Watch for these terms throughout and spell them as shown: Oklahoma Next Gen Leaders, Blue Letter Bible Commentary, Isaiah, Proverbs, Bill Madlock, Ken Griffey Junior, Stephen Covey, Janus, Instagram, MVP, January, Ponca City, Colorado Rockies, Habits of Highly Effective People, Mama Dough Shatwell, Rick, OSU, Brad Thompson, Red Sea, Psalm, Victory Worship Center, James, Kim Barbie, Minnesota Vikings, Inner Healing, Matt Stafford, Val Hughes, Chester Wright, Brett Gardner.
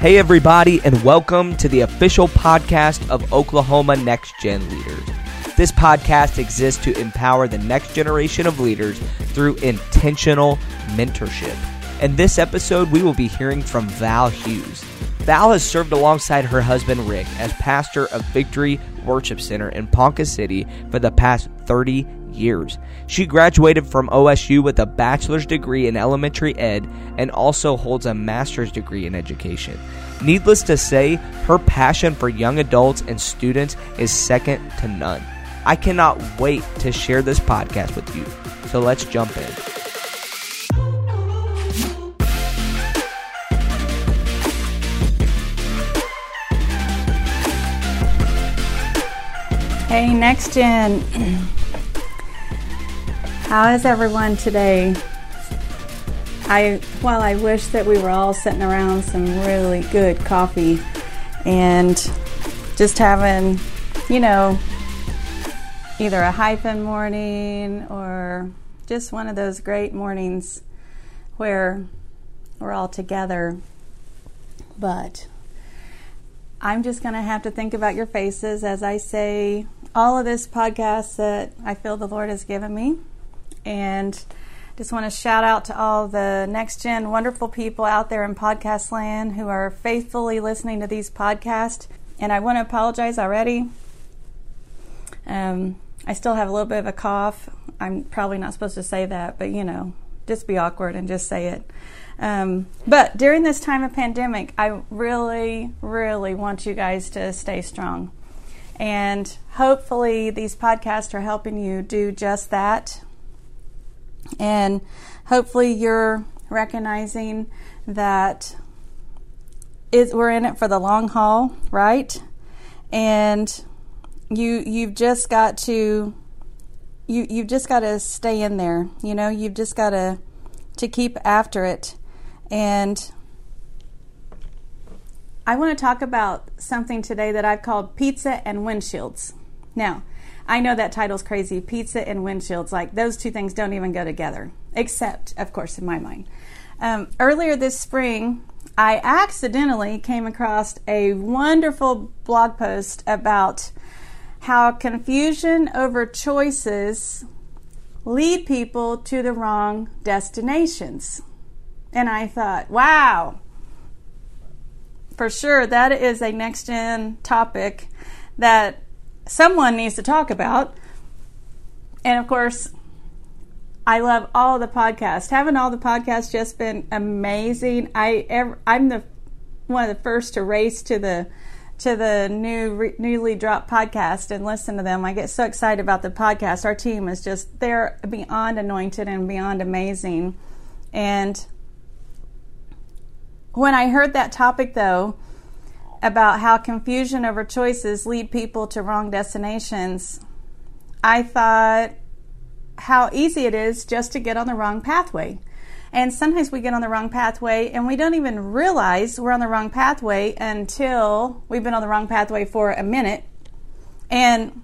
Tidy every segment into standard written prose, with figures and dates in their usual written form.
Hey everybody, and welcome to the official podcast of Oklahoma Next Gen Leaders. This podcast exists to empower the next generation of leaders through intentional mentorship. In this episode, we will be hearing from Val Hughes. Val has served alongside her husband Rick as pastor of Victory Worship Center in Ponca City for the past 30 years. She graduated from OSU with a bachelor's degree in elementary ed and also holds a master's degree in education. Needless to say, her passion for young adults and students is second to none. I cannot wait to share this podcast with you, so let's jump in. Hey, Next Gen. How is everyone today? I wish that we were all sitting around some really good coffee and just having, either a hyphen morning or just one of those great mornings where we're all together. But I'm just going to have to think about your faces as I say all of this podcast that I feel the Lord has given me. And just want to shout out to all the Next Gen wonderful people out there in podcast land who are faithfully listening to these podcasts. And I want to apologize already. I still have a little bit of a cough. I'm probably not supposed to say that, but just be awkward and just say it. But during this time of pandemic, I really, really want you guys to stay strong. And hopefully these podcasts are helping you do just that. And hopefully you're recognizing that we're in it for the long haul, right? And you've just got to stay in there. You've just got to keep after it. And I want to talk about something today that I've called pizza and windshields. Now, I know that title's crazy, pizza and windshields. Like, those two things don't even go together, except, of course, in my mind. Earlier this spring, I accidentally came across a wonderful blog post about how confusion over choices lead people to the wrong destinations. And I thought, wow, for sure that is a next-gen topic that someone needs to talk about. And, of course, I love all the podcasts. Haven't all the podcasts just been amazing? I'm the one of the first to race to the newly dropped podcast and listen to them. I get so excited about the podcast. Our team is just, they're beyond anointed and beyond amazing. And when I heard that topic, though, about how confusion over choices lead people to wrong destinations, I thought how easy it is just to get on the wrong pathway. And sometimes we get on the wrong pathway and we don't even realize we're on the wrong pathway until we've been on the wrong pathway for a minute. And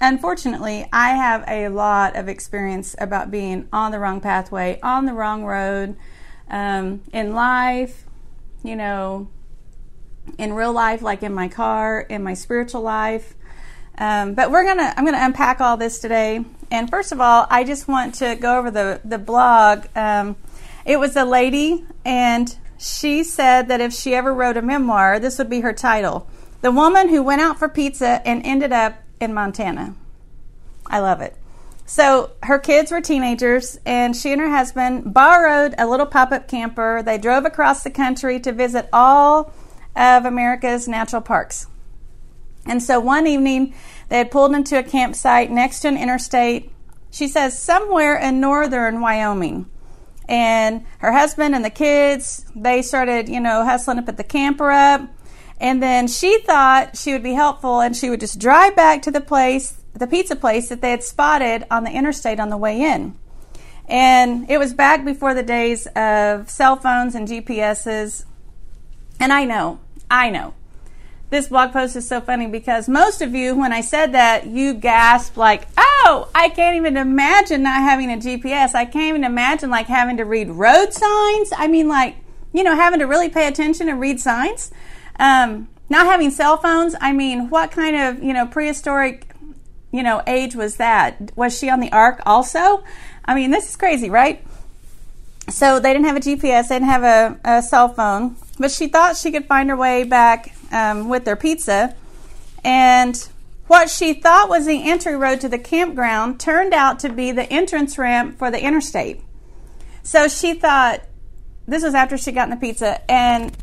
unfortunately, I have a lot of experience about being on the wrong pathway, on the wrong road, in life, in real life, like in my car, in my spiritual life. But I'm going to unpack all this today. And first of all, I just want to go over the blog. It was a lady, and she said that if she ever wrote a memoir, this would be her title: The Woman Who Went Out for Pizza and Ended Up in Montana. I love it. So her kids were teenagers, and she and her husband borrowed a little pop-up camper. They drove across the country to visit all of America's natural parks. And so one evening, they had pulled into a campsite next to an interstate, she says, somewhere in northern Wyoming. And her husband and the kids, they started, hustling up at the camper up. And then she thought she would be helpful and she would just drive back to the pizza place that they had spotted on the interstate on the way in. And it was back before the days of cell phones and GPSs. And I know. This blog post is so funny because most of you, when I said that, you gasped like, oh, I can't even imagine not having a GPS. I can't even imagine having to read road signs. I mean, you know, having to really pay attention and read signs. Not having cell phones, I mean, what kind of, you know, prehistoric, you know, age was that? Was she on the ark also? I mean, this is crazy, right? So they didn't have a GPS, they didn't have a cell phone, but she thought she could find her way back with their pizza. And what she thought was the entry road to the campground turned out to be the entrance ramp for the interstate. So she thought, this was after she got in the pizza, and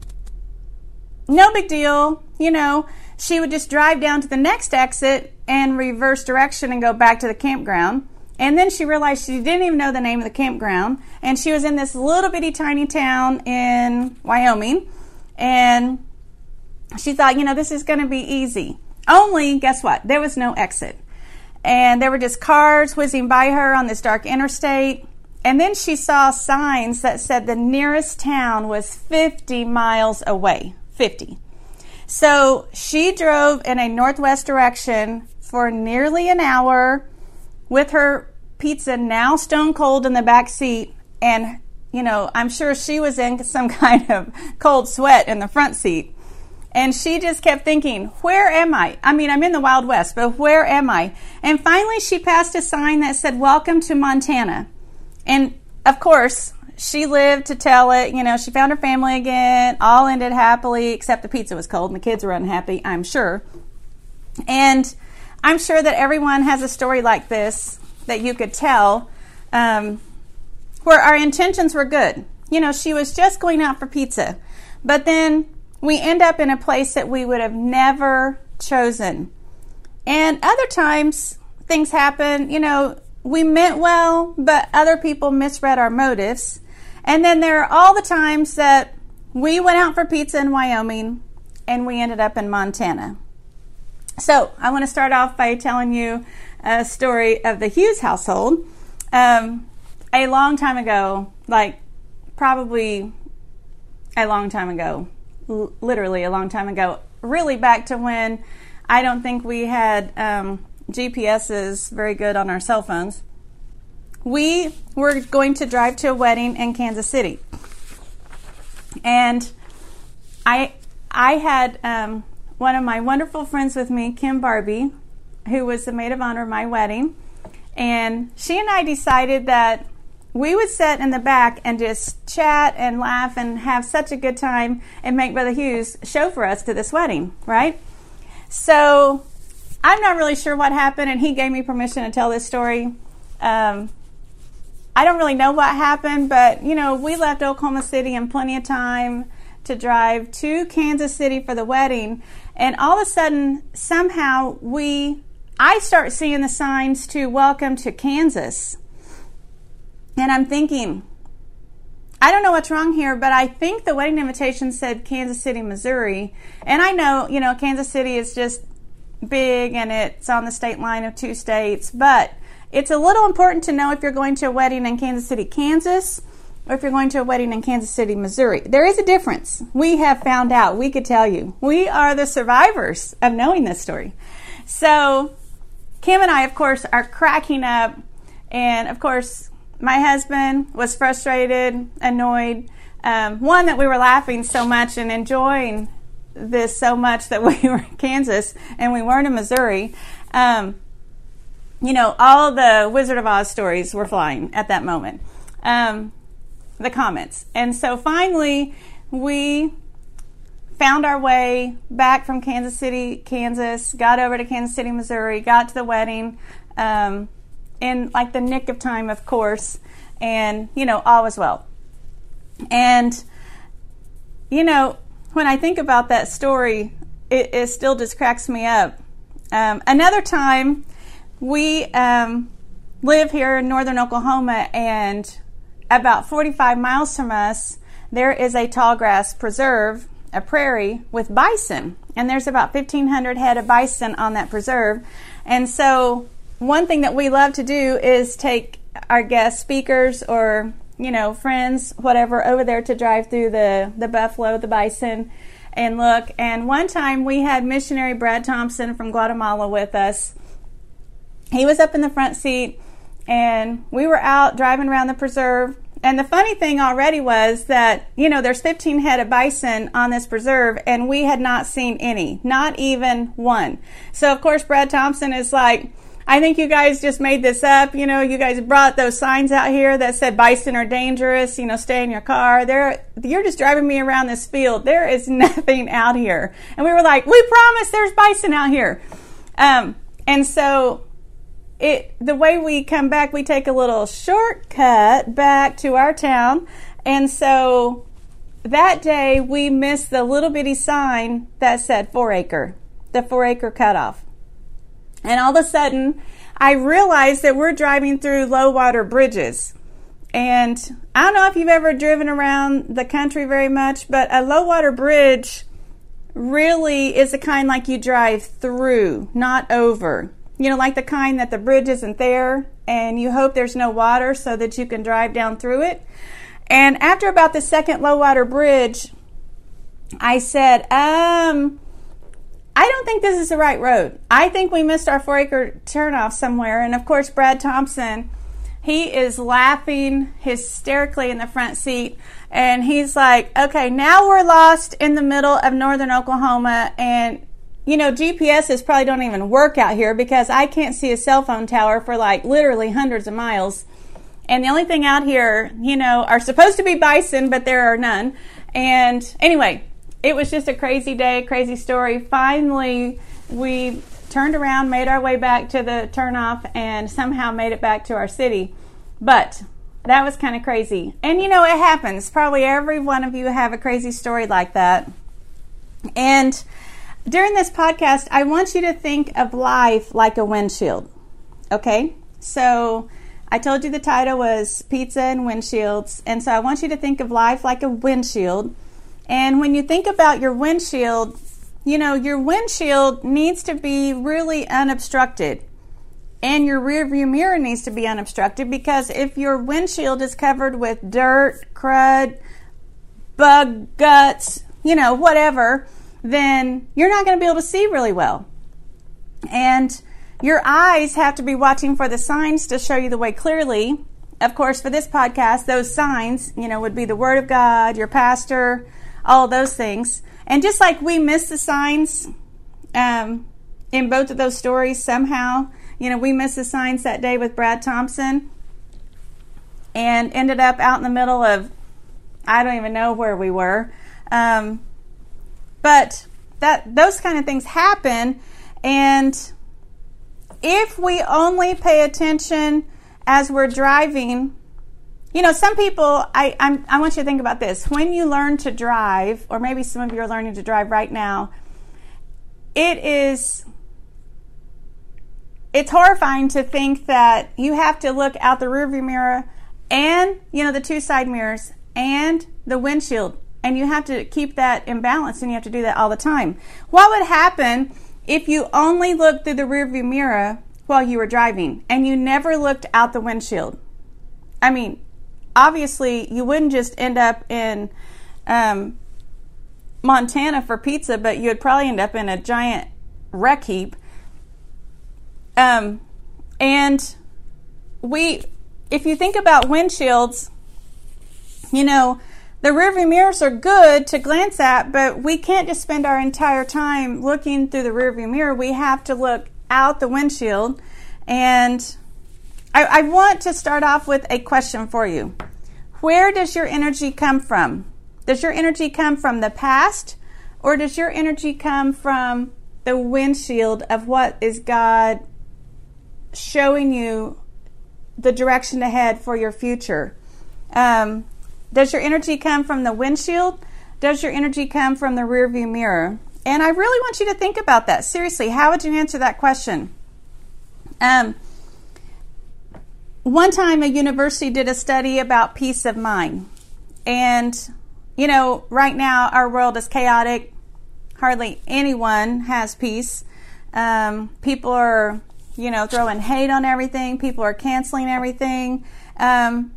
no big deal, you know, she would just drive down to the next exit and reverse direction and go back to the campground. And then she realized she didn't even know the name of the campground, and she was in this little bitty tiny town in Wyoming, and she thought, you know, this is going to be easy. Only, guess what? There was no exit, and there were just cars whizzing by her on this dark interstate. And then she saw signs that said the nearest town was 50 miles away, 50. So she drove in a northwest direction for nearly an hour with her pizza now stone cold in the back seat, and, you know, I'm sure she was in some kind of cold sweat in the front seat. And she just kept thinking, where am I? I mean, I'm in the Wild West, but where am I? And finally she passed a sign that said, welcome to Montana. And of course, she lived to tell it. You know, she found her family again, all ended happily, except the pizza was cold and the kids were unhappy, I'm sure. And I'm sure that everyone has a story like this that you could tell, where our intentions were good. You know, she was just going out for pizza, but then we end up in a place that we would have never chosen. And other times things happen, you know, we meant well, but other people misread our motives. And then there are all the times that we went out for pizza in Wyoming and we ended up in Montana. So I want to start off by telling you a story of the Hughes household. A long time ago, like probably a long time ago, literally a long time ago, really back to when I don't think we had GPSs very good on our cell phones, we were going to drive to a wedding in Kansas City. And I had... one of my wonderful friends with me, Kim Barbie, who was the maid of honor of my wedding, and she and I decided that we would sit in the back and just chat and laugh and have such a good time and make Brother Hughes show for us to this wedding, right? So I'm not really sure what happened, and he gave me permission to tell this story. I don't really know what happened, but, you know, we left Oklahoma City in plenty of time to drive to Kansas City for the wedding, and all of a sudden, somehow, I start seeing the signs to welcome to Kansas, and I'm thinking, I don't know what's wrong here, but I think the wedding invitation said Kansas City, Missouri, and I know, you know, Kansas City is just big, and it's on the state line of two states, but it's a little important to know if you're going to a wedding in Kansas City, Kansas, or if you're going to a wedding in Kansas City, Missouri. There is a difference. We have found out. We could tell you. We are the survivors of knowing this story. So Kim and I, of course, are cracking up. And, of course, my husband was frustrated, annoyed. One, that we were laughing so much and enjoying this so much that we were in Kansas and we weren't in Missouri. You know, all the Wizard of Oz stories were flying at that moment. The comments. And so finally, we found our way back from Kansas City, Kansas, got over to Kansas City, Missouri, got to the wedding in like the nick of time, of course, and, you know, all was well. And, you know, when I think about that story, it still just cracks me up. Another time, we live here in northern Oklahoma, and about 45 miles from us, there is a tall grass preserve, a prairie, with bison. And there's about 1,500 head of bison on that preserve. And so one thing that we love to do is take our guest speakers or, you know, friends, whatever, over there to drive through the buffalo, the bison, and look. And one time we had missionary Brad Thompson from Guatemala with us. He was up in the front seat. And we were out driving around the preserve And the funny thing already was that, you know, there's 15 head of bison on this preserve, and we had not seen any, not even one. So, of course, Brad Thompson is like, I think you guys just made this up. You know, you guys brought those signs out here that said bison are dangerous, you know, stay in your car. You're just driving me around this field. There is nothing out here. And we were like, we promise there's bison out here. And so the way we come back, we take a little shortcut back to our town. And so that day we missed the little bitty sign that said 4 acre, the 4 acre cutoff. And all of a sudden, I realized that we're driving through low water bridges. And I don't know if you've ever driven around the country very much, but a low water bridge really is the kind like you drive through, not over. You know, like the kind that the bridge isn't there and you hope there's no water so that you can drive down through it. And after about the second low water bridge, I said, I don't think this is the right road. I think we missed our 4 acre turnoff somewhere. And of course, Brad Thompson, he is laughing hysterically in the front seat. And he's like, okay, now we're lost in the middle of northern Oklahoma. And, you know, GPSs probably don't even work out here because I can't see a cell phone tower for like literally hundreds of miles. And the only thing out here, you know, are supposed to be bison, but there are none. And anyway, it was just a crazy day, crazy story. Finally, we turned around, made our way back to the turnoff, and somehow made it back to our city. But that was kind of crazy. And, you know, it happens. Probably every one of you have a crazy story like that. And during this podcast, I want you to think of life like a windshield, okay? So I told you the title was Pizza and Windshields. And so I want you to think of life like a windshield. And when you think about your windshield, you know, your windshield needs to be really unobstructed. And your rearview mirror needs to be unobstructed, because if your windshield is covered with dirt, crud, bug guts, you know, whatever, then you're not going to be able to see really well. And your eyes have to be watching for the signs to show you the way clearly. Of course, for this podcast, those signs, you know, would be the Word of God, your pastor, all those things. And just like we missed the signs in both of those stories somehow, you know, we missed the signs that day with Brad Thompson and ended up out in the middle of, I don't even know where we were. But those kind of things happen. And if we only pay attention as we're driving, you know, some people, I want you to think about this. When you learn to drive, or maybe some of you are learning to drive right now, it's horrifying to think that you have to look out the rearview mirror and, you know, the two side mirrors and the windshield. And you have to keep that in balance, and you have to do that all the time. What would happen if you only looked through the rearview mirror while you were driving and you never looked out the windshield? I mean, obviously, you wouldn't just end up in Montana for pizza, but you would probably end up in a giant wreck heap. And if you think about windshields, you know, the rearview mirrors are good to glance at, but we can't just spend our entire time looking through the rearview mirror. We have to look out the windshield. And I want to start off with a question for you. Where does your energy come from? Does your energy come from the past, or does your energy come from the windshield of what is God showing you the direction ahead for your future? Does your energy come from the windshield? Does your energy come from the rearview mirror? And I really want you to think about that. Seriously, how would you answer that question? One time a university did a study about peace of mind. And, you know, right now our world is chaotic. Hardly anyone has peace. People are, you know, throwing hate on everything. People are canceling everything.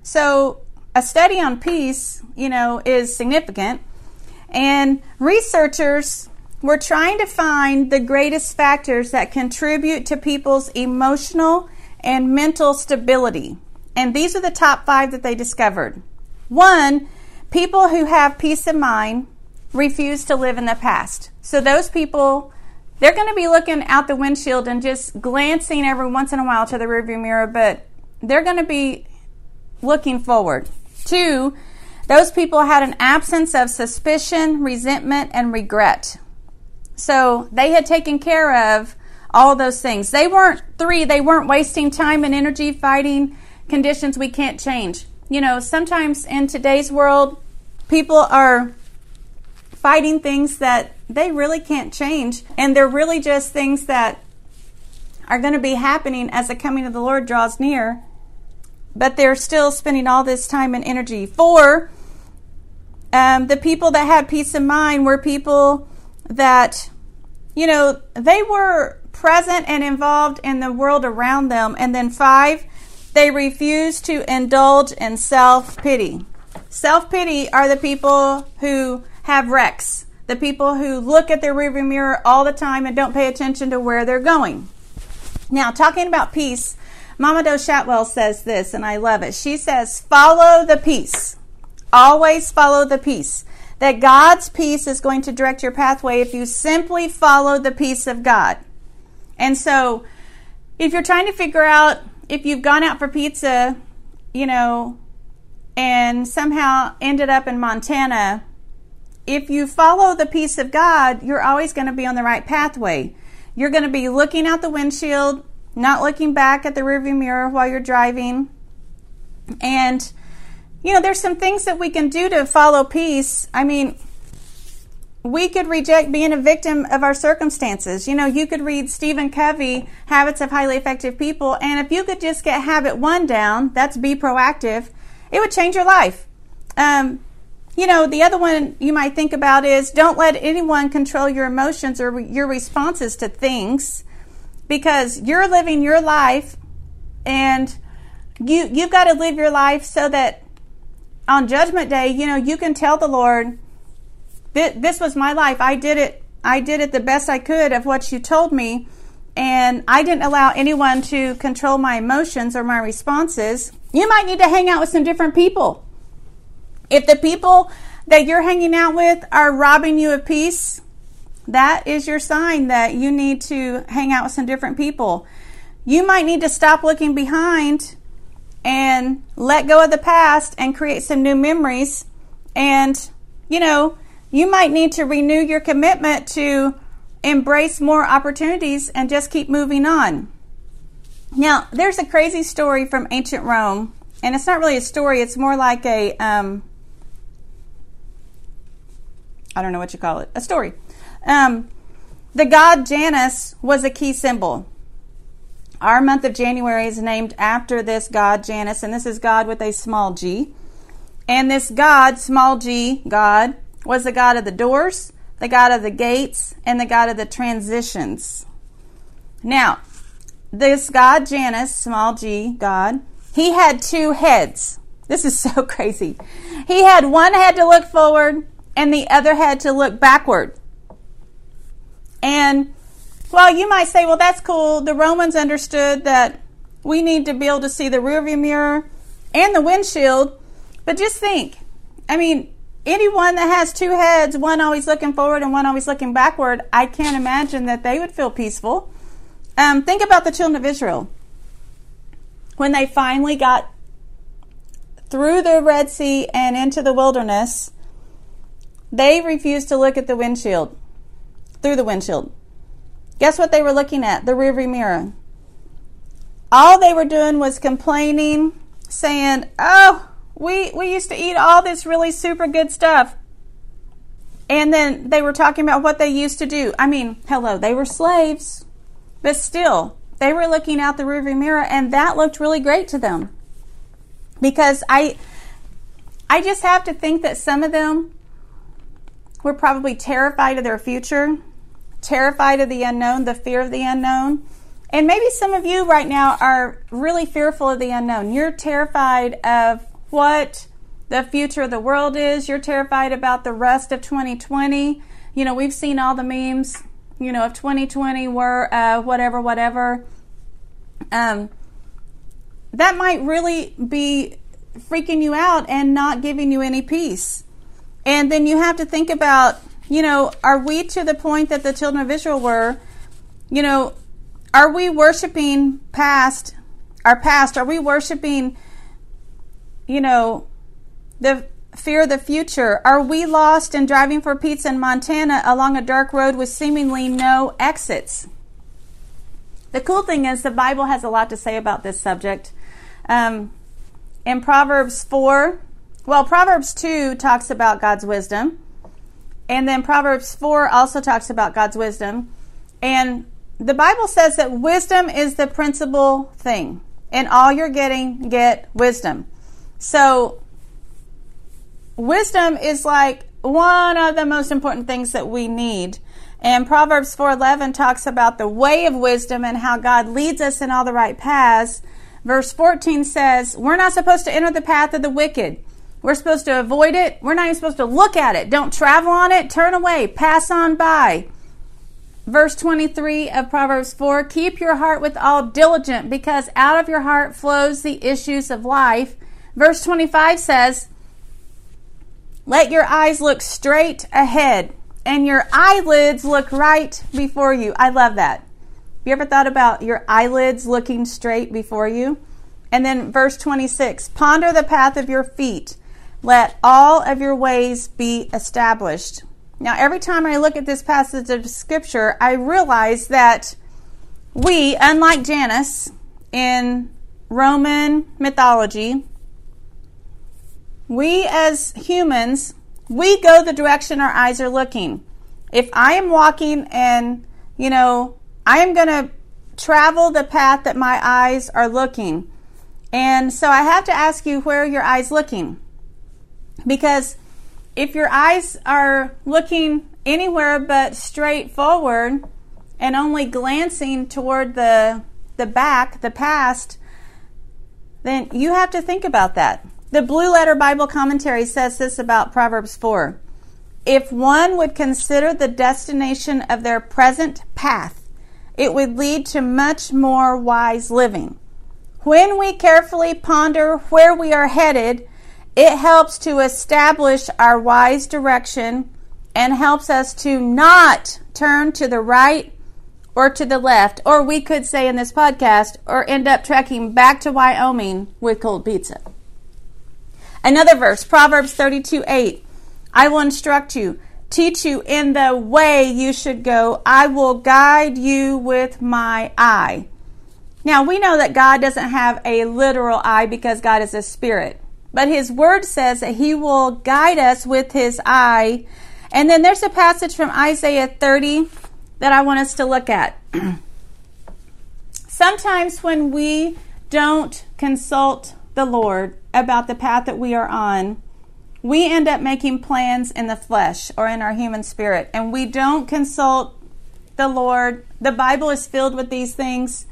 So a study on peace, you know, is significant. And researchers were trying to find the greatest factors that contribute to people's emotional and mental stability. And these are the top 5 that they discovered. One, people who have peace of mind refuse to live in the past. So those people, they're going to be looking out the windshield and just glancing every once in a while to the rearview mirror, but they're going to be looking forward. Two, those people had an absence of suspicion, resentment, and regret. So they had taken care of all of those things. They weren't wasting time and energy fighting conditions we can't change. You know, sometimes in today's world, people are fighting things that they really can't change, and they're really just things that are going to be happening as the coming of the Lord draws near, but they're still spending all this time and energy. Four, the people that had peace of mind were people that, you know, they were present and involved in the world around them. And then five, they refused to indulge in self-pity. Self-pity are the people who have wrecks, the people who look at their rearview mirror all the time and don't pay attention to where they're going. Now, talking about peace, Mama Dough Shatwell says this, and I love it. She says, follow the peace. Always follow the peace. That God's peace is going to direct your pathway if you simply follow the peace of God. And so, if you're trying to figure out if you've gone out for pizza, you know, and somehow ended up in Montana, if you follow the peace of God, you're always going to be on the right pathway. You're going to be looking out the windshield, not looking back at the rearview mirror while you're driving. And, you know, there's some things that we can do to follow peace. I mean, we could reject being a victim of our circumstances. You know, you could read Stephen Covey, Habits of Highly Effective People, and if you could just get habit one down, that's be proactive, it would change your life. You know, the other one you might think about is don't let anyone control your emotions or your responses to things, because you're living your life, and you've got to live your life so that on Judgment Day, you know, you can tell the Lord, this was my life. I did it the best I could of what you told me, and I didn't allow anyone to control my emotions or my responses. You might need to hang out with some different people. If the people that you're hanging out with are robbing you of peace, that is your sign that you need to hang out with some different people. You might need to stop looking behind and let go of the past and create some new memories. And, you know, you might need to renew your commitment to embrace more opportunities and just keep moving on. Now, there's a crazy story from ancient Rome, and it's not really a story. It's more like a, I don't know what you call it, a story. The god Janus was a key symbol. Our month of January is named after this god, Janus, and this is God with a small g. And this god, small g, god, was the god of the doors, the god of the gates, and the god of the transitions. Now, this god, Janus, small g, god, he had two heads. This is so crazy. He had one head to look forward and the other head to look backward. And well, you might say, well, that's cool. The Romans understood that we need to be able to see the rearview mirror and the windshield. But just think, I mean, anyone that has two heads, one always looking forward and one always looking backward, I can't imagine that they would feel peaceful. Think about the children of Israel. When they finally got through the Red Sea and into the wilderness, they refused to look at the windshield, through the windshield. Guess what they were looking at? The rearview mirror. All they were doing was complaining, saying, oh, we used to eat all this really super good stuff. And then they were talking about what they used to do. I mean, hello, they were slaves, but still, they were looking out the rearview mirror, and that looked really great to them. Because I just have to think that some of them were probably terrified of their future, terrified of the unknown, the fear of the unknown. And maybe some of you right now are really fearful of the unknown. You're terrified of what the future of the world is. You're terrified about the rest of 2020. You know, we've seen all the memes, you know, if 2020 were whatever. That might really be freaking you out and not giving you any peace. And then you have to think about, you know, are we to the point that the children of Israel were, you know, are we worshiping past, our past? Are we worshiping, you know, the fear of the future? Are we lost and driving for pizza in Montana along a dark road with seemingly no exits? The cool thing is the Bible has a lot to say about this subject. In Proverbs 2 talks about God's wisdom. And then Proverbs 4 also talks about God's wisdom. And the Bible says that wisdom is the principal thing. In all you're getting, get wisdom. So wisdom is like one of the most important things that we need. And Proverbs 4:11 talks about the way of wisdom and how God leads us in all the right paths. Verse 14 says, we're not supposed to enter the path of the wicked. We're supposed to avoid it. We're not even supposed to look at it. Don't travel on it. Turn away. Pass on by. Verse 23 of Proverbs 4, keep your heart with all diligence, because out of your heart flows the issues of life. Verse 25 says, let your eyes look straight ahead and your eyelids look right before you. I love that. You ever thought about your eyelids looking straight before you? And then verse 26, ponder the path of your feet. Let all of your ways be established. Now, every time I look at this passage of Scripture, I realize that we, unlike Janus in Roman mythology, we as humans, we go the direction our eyes are looking. If I am walking and, you know, I am going to travel the path that my eyes are looking. And so I have to ask you, where are your eyes looking? Because if your eyes are looking anywhere but straight forward and only glancing toward the back, the past, then you have to think about that. The Blue Letter Bible Commentary says this about Proverbs 4. If one would consider the destination of their present path, it would lead to much more wise living. When we carefully ponder where we are headed, it helps to establish our wise direction and helps us to not turn to the right or to the left, or we could say in this podcast, or end up trekking back to Wyoming with cold pizza. Another verse, Proverbs 32:8. I will instruct you, teach you in the way you should go. I will guide you with my eye. Now, we know that God doesn't have a literal eye because God is a spirit. But his word says that he will guide us with his eye. And then there's a passage from Isaiah 30 that I want us to look at. Sometimes when we don't consult the Lord about the path that we are on, we end up making plans in the flesh or in our human spirit. And we don't consult the Lord. The Bible is filled with these things.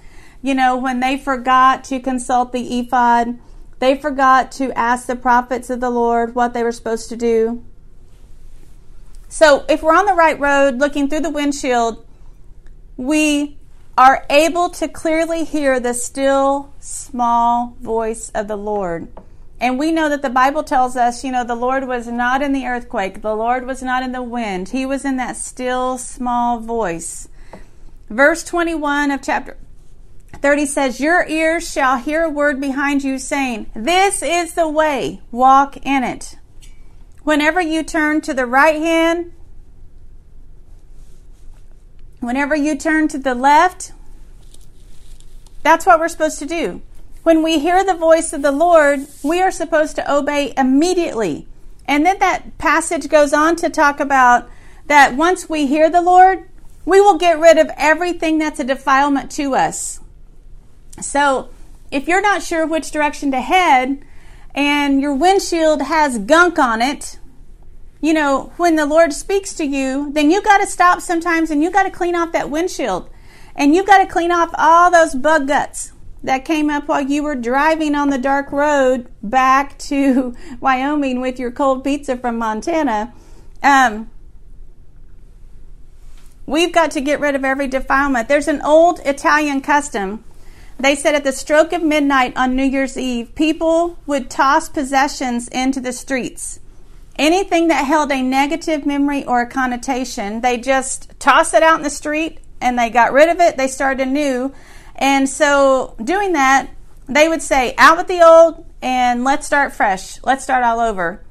You know, when they forgot to consult the ephod, they forgot to ask the prophets of the Lord what they were supposed to do. So if we're on the right road, looking through the windshield, we are able to clearly hear the still, small voice of the Lord. And we know that the Bible tells us, you know, the Lord was not in the earthquake. The Lord was not in the wind. He was in that still, small voice. Verse 21 of chapter 30 says, your ears shall hear a word behind you saying, this is the way, walk in it. Whenever you turn to the right hand, whenever you turn to the left, that's what we're supposed to do. When we hear the voice of the Lord, we are supposed to obey immediately. And then that passage goes on to talk about that once we hear the Lord, we will get rid of everything that's a defilement to us. So if you're not sure which direction to head and your windshield has gunk on it, you know, when the Lord speaks to you, then you got to stop sometimes and you got to clean off that windshield and you got to clean off all those bug guts that came up while you were driving on the dark road back to Wyoming with your cold pizza from Montana. We've got to get rid of every defilement. There's an old Italian custom They said at the stroke of midnight on New Year's Eve, people would toss possessions into the streets. Anything that held a negative memory or a connotation, they just tossed it out in the street and they got rid of it. They started anew. And so doing that, they would say, out with the old and let's start fresh. Let's start all over.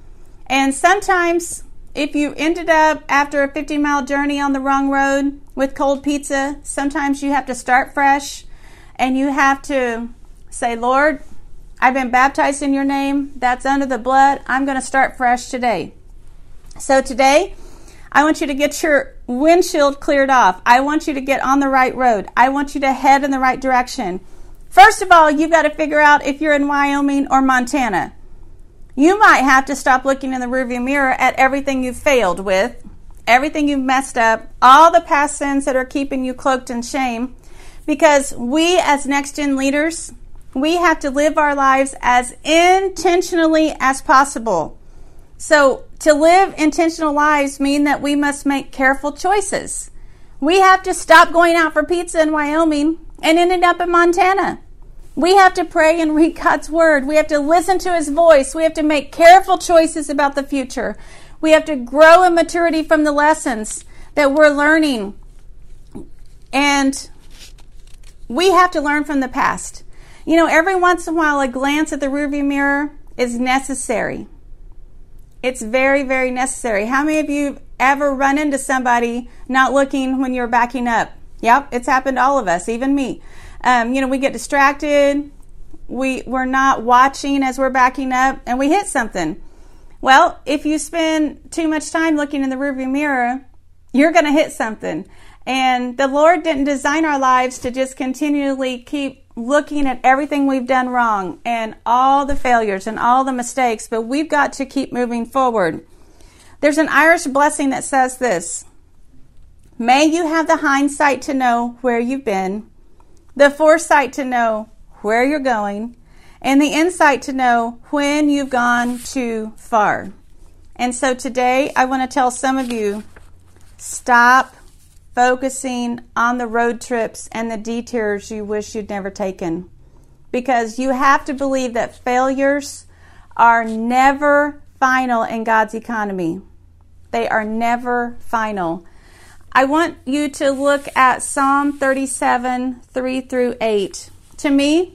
And sometimes if you ended up after a 50-mile journey on the wrong road with cold pizza, sometimes you have to start fresh. And you have to say, Lord, I've been baptized in your name. That's under the blood. I'm going to start fresh today. So today, I want you to get your windshield cleared off. I want you to get on the right road. I want you to head in the right direction. First of all, you've got to figure out if you're in Wyoming or Montana. You might have to stop looking in the rearview mirror at everything you've failed with, everything you've messed up, all the past sins that are keeping you cloaked in shame. Because we as Next Gen leaders, we have to live our lives as intentionally as possible. So to live intentional lives mean that we must make careful choices. We have to stop going out for pizza in Wyoming and ending up in Montana. We have to pray and read God's word. We have to listen to his voice. We have to make careful choices about the future. We have to grow in maturity from the lessons that we're learning. And we have to learn from the past. You know, every once in a while, a glance at the rearview mirror is necessary. It's very, very necessary. How many of you have ever run into somebody not looking when you're backing up? Yep, it's happened to all of us, even me. You know, we get distracted. We're not watching as we're backing up, and we hit something. Well, if you spend too much time looking in the rearview mirror, you're going to hit something. And the Lord didn't design our lives to just continually keep looking at everything we've done wrong and all the failures and all the mistakes, but we've got to keep moving forward. There's an Irish blessing that says this: may you have the hindsight to know where you've been, the foresight to know where you're going, and the insight to know when you've gone too far. And so today I want to tell some of you, stop focusing on the road trips and the detours you wish you'd never taken. Because you have to believe that failures are never final in God's economy. They are never final. I want you to look at Psalm 37, 3 through 8. To me,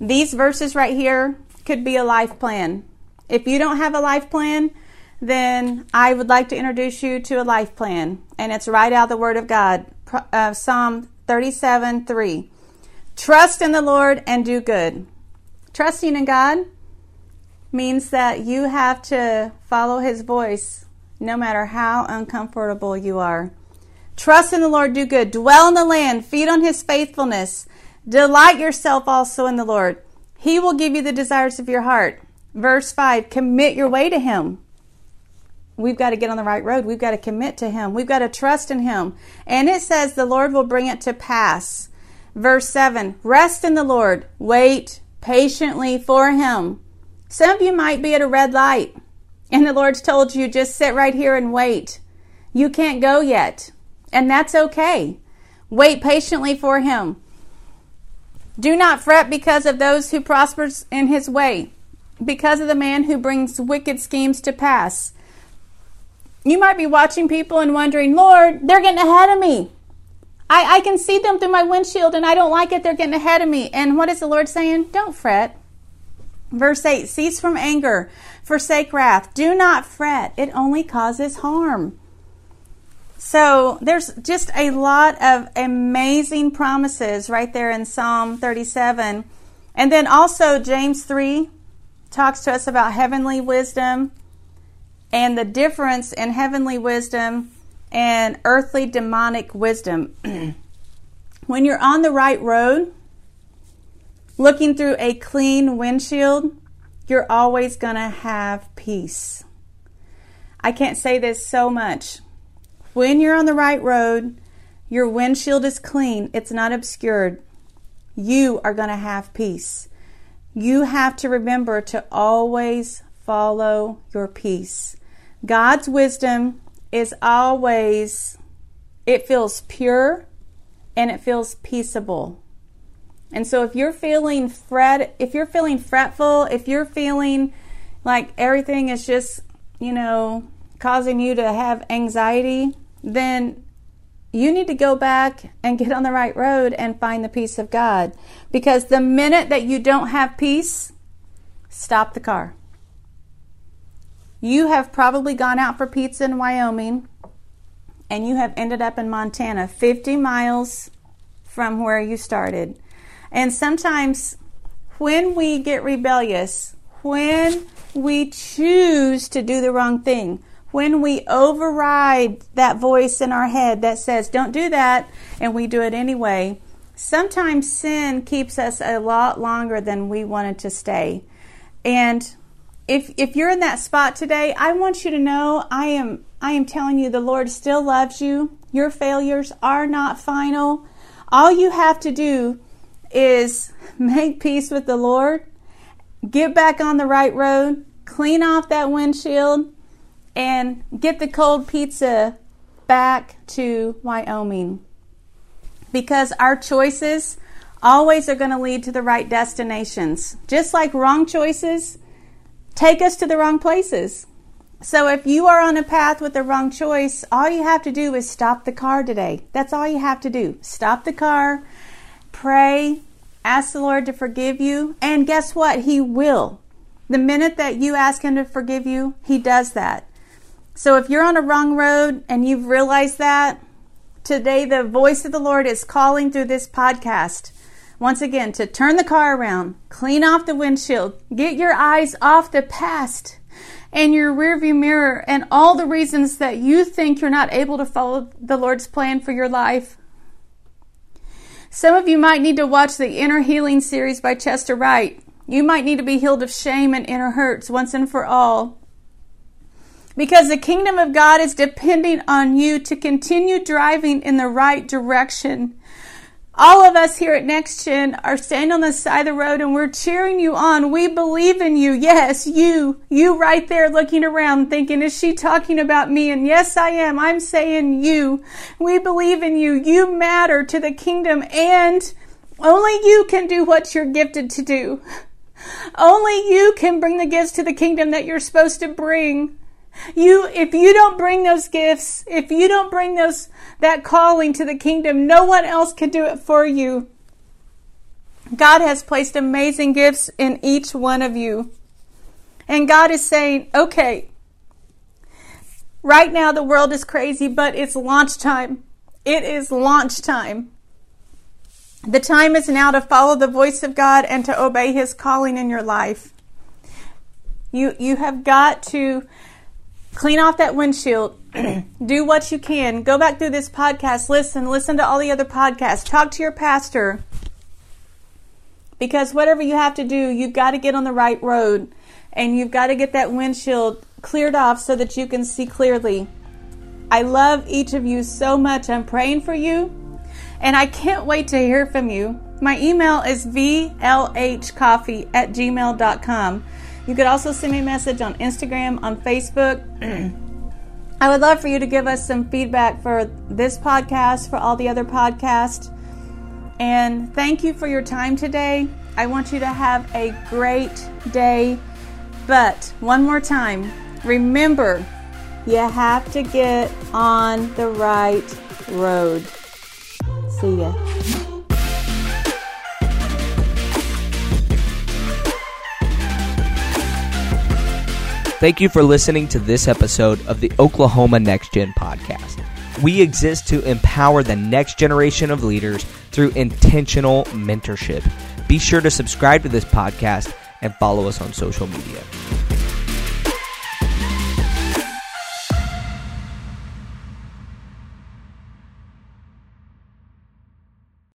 these verses right here could be a life plan. If you don't have a life plan, then I would like to introduce you to a life plan. And it's right out of the Word of God, Psalm 37, 3. Trust in the Lord and do good. Trusting in God means that you have to follow His voice no matter how uncomfortable you are. Trust in the Lord, do good. Dwell in the land, feed on His faithfulness. Delight yourself also in the Lord. He will give you the desires of your heart. Verse 5, commit your way to Him. We've got to get on the right road. We've got to commit to Him. We've got to trust in Him. And it says the Lord will bring it to pass. Verse 7, rest in the Lord. Wait patiently for Him. Some of you might be at a red light, and the Lord's told you, just sit right here and wait. You can't go yet, and that's okay. Wait patiently for Him. Do not fret because of those who prosper in his way, because of the man who brings wicked schemes to pass. You might be watching people and wondering, Lord, they're getting ahead of me. I can see them through my windshield and I don't like it. They're getting ahead of me. And what is the Lord saying? Don't fret. Verse 8, cease from anger, forsake wrath. Do not fret. It only causes harm. So there's just a lot of amazing promises right there in Psalm 37. And then also James 3 talks to us about heavenly wisdom and the difference in heavenly wisdom and earthly demonic wisdom. When you're on the right road, looking through a clean windshield, you're always going to have peace. I can't say this so much. When you're on the right road, your windshield is clean. It's not obscured. You are going to have peace. You have to remember to always follow your peace. God's wisdom is always, it feels pure and it feels peaceable. And so if you're feeling fretful, if you're feeling like everything is just, you know, causing you to have anxiety, then you need to go back and get on the right road and find the peace of God. Because the minute that you don't have peace, stop the car. You have probably gone out for pizza in Wyoming and you have ended up in Montana, 50 miles from where you started. And sometimes when we get rebellious, when we choose to do the wrong thing, when we override that voice in our head that says, don't do that, and we do it anyway, sometimes sin keeps us a lot longer than we wanted to stay. And if you're in that spot today, I want you to know, I am telling you, the Lord still loves you. Your failures are not final. All you have to do is make peace with the Lord, get back on the right road, clean off that windshield, and get the cold pizza back to Wyoming. Because our choices always are going to lead to the right destinations. Just like wrong choices take us to the wrong places. So if you are on a path with the wrong choice, all you have to do is stop the car today. That's all you have to do. Stop the car, pray, ask the Lord to forgive you, and guess what? He will. The minute that you ask Him to forgive you, He does that. So if you're on a wrong road and you've realized that, today the voice of the Lord is calling through this podcast, once again, to turn the car around, clean off the windshield, get your eyes off the past and your rearview mirror and all the reasons that you think you're not able to follow the Lord's plan for your life. Some of you might need to watch the Inner Healing series by Chester Wright. You might need to be healed of shame and inner hurts once and for all. Because the kingdom of God is depending on you to continue driving in the right direction. All of us here at Next Gen are standing on the side of the road and we're cheering you on. We believe in you. Yes, you right there looking around thinking, is she talking about me? And yes, I am. I'm saying you. We believe in you. You matter to the kingdom, and only you can do what you're gifted to do. Only you can bring the gifts to the kingdom that you're supposed to bring. If you don't bring those gifts, if you don't bring that calling to the kingdom, no one else can do it for you. God has placed amazing gifts in each one of you. And God is saying, okay, right now the world is crazy, but it's launch time. It is launch time. The time is now to follow the voice of God and to obey His calling in your life. You have got to clean off that windshield. Do what you can. Go back through this podcast. Listen to all the other podcasts. Talk to your pastor. Because whatever you have to do, you've got to get on the right road. And you've got to get that windshield cleared off so that you can see clearly. I love each of you so much. I'm praying for you. And I can't wait to hear from you. My email is vlhcoffee@gmail.com. You could also send me a message on Instagram, on Facebook. I would love for you to give us some feedback for this podcast, for all the other podcasts. And thank you for your time today. I want you to have a great day. But one more time, remember, you have to get on the right road. See ya. Thank you for listening to this episode of the Oklahoma Next Gen Podcast. We exist to empower the next generation of leaders through intentional mentorship. Be sure to subscribe to this podcast and follow us on social media.